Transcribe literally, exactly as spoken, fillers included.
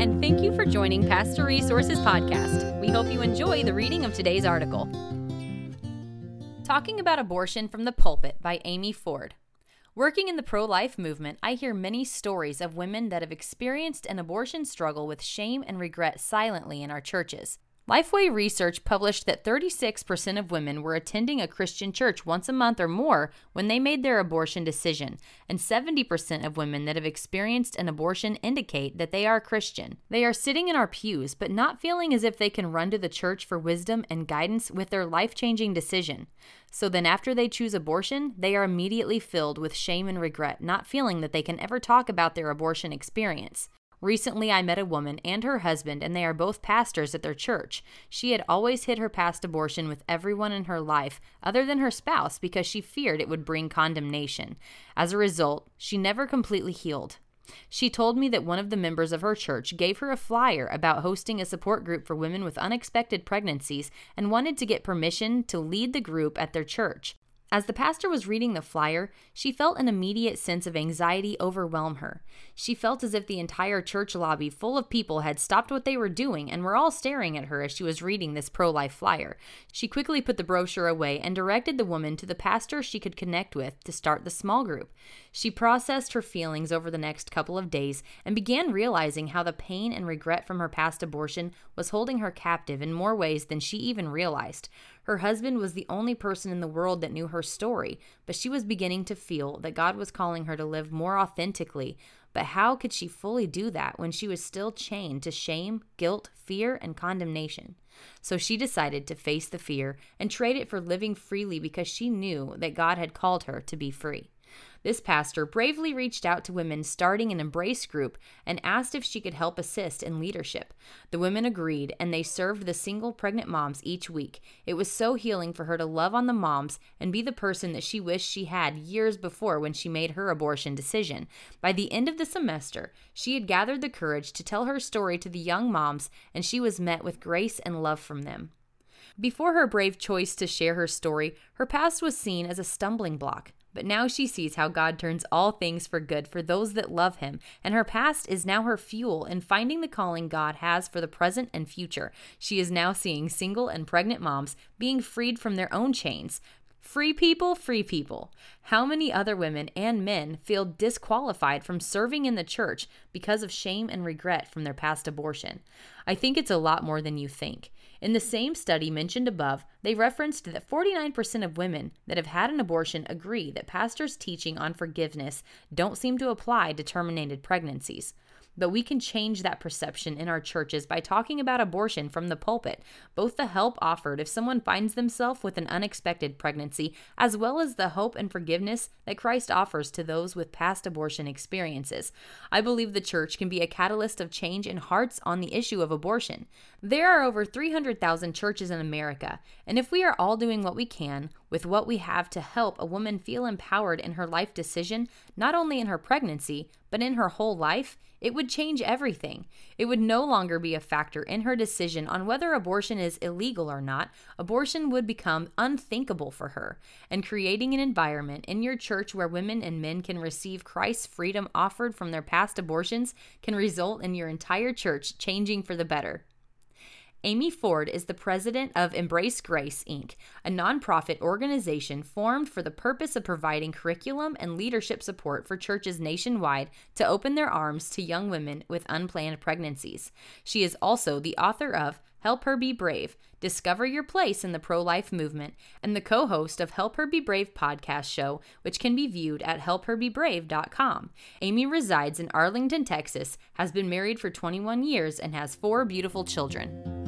and thank you for joining Pastor Resources Podcast. We hope you enjoy the reading of today's article. Talking About Abortion from the Pulpit by Amy Ford. Working in the pro-life movement, I hear many stories of women that have experienced an abortion struggle with shame and regret silently in our churches. LifeWay Research published that thirty-six percent of women were attending a Christian church once a month or more when they made their abortion decision, and seventy percent of women that have experienced an abortion indicate that they are Christian. They are sitting in our pews, but not feeling as if they can run to the church for wisdom and guidance with their life-changing decision. So then after they choose abortion, they are immediately filled with shame and regret, not feeling that they can ever talk about their abortion experience. Recently, I met a woman and her husband, and they are both pastors at their church. She had always hid her past abortion with everyone in her life other than her spouse because she feared it would bring condemnation. As a result, she never completely healed. She told me that one of the members of her church gave her a flyer about hosting a support group for women with unexpected pregnancies and wanted to get permission to lead the group at their church. As the pastor was reading the flyer, she felt an immediate sense of anxiety overwhelm her. She felt as if the entire church lobby full of people had stopped what they were doing and were all staring at her as she was reading this pro-life flyer. She quickly put the brochure away and directed the woman to the pastor she could connect with to start the small group. She processed her feelings over the next couple of days and began realizing how the pain and regret from her past abortion was holding her captive in more ways than she even realized. Her husband was the only person in the world that knew her story, but she was beginning to feel that God was calling her to live more authentically. But how could she fully do that when she was still chained to shame, guilt, fear, and condemnation? So she decided to face the fear and trade it for living freely because she knew that God had called her to be free. This pastor bravely reached out to women starting an Embrace group and asked if she could help assist in leadership. The women agreed, and they served the single pregnant moms each week. It was so healing for her to love on the moms and be the person that she wished she had years before when she made her abortion decision. By the end of the semester, she had gathered the courage to tell her story to the young moms, and she was met with grace and love from them. Before her brave choice to share her story, her past was seen as a stumbling block. But now she sees how God turns all things for good for those that love Him, and her past is now her fuel in finding the calling God has for the present and future. She is now seeing single and pregnant moms being freed from their own chains. Free people, free people. How many other women and men feel disqualified from serving in the church because of shame and regret from their past abortion? I think it's a lot more than you think. In the same study mentioned above, they referenced that forty-nine percent of women that have had an abortion agree that pastors' teaching on forgiveness don't seem to apply to terminated pregnancies. But we can change that perception in our churches by talking about abortion from the pulpit, both the help offered if someone finds themselves with an unexpected pregnancy, as well as the hope and forgiveness that Christ offers to those with past abortion experiences. I believe the church can be a catalyst of change in hearts on the issue of abortion. There are over three hundred thousand churches in America, and if we are all doing what we can with what we have to help a woman feel empowered in her life decision, not only in her pregnancy, but in her whole life, it would change everything. It would no longer be a factor in her decision on whether abortion is illegal or not. Abortion would become unthinkable for her. And creating an environment in your church where women and men can receive Christ's freedom offered from their past abortions can result in your entire church changing for the better. Amy Ford is the president of Embrace Grace, Incorporated, a nonprofit organization formed for the purpose of providing curriculum and leadership support for churches nationwide to open their arms to young women with unplanned pregnancies. She is also the author of Help Her Be Brave, Discover Your Place in the Pro-Life Movement, and the co-host of Help Her Be Brave podcast show, which can be viewed at help her be brave dot com. Amy resides in Arlington, Texas, has been married for twenty-one years, and has four beautiful children.